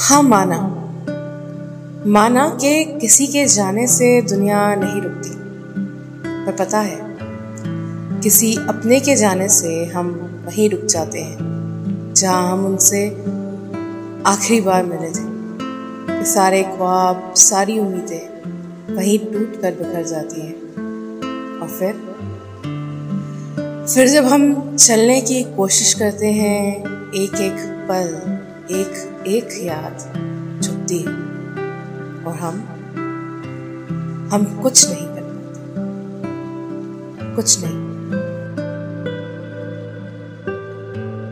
हाँ माना कि किसी के जाने से दुनिया नहीं रुकती, पर पता है किसी अपने के जाने से हम वहीं रुक जाते हैं जहाँ हम उनसे आखिरी बार मिले थे। सारे ख्वाब, सारी उम्मीदें वहीं टूट कर बिखर जाती हैं। और फिर जब हम चलने की कोशिश करते हैं, एक एक पल, एक एक याद छुपती है और हम कुछ नहीं कर पाते, कुछ नहीं।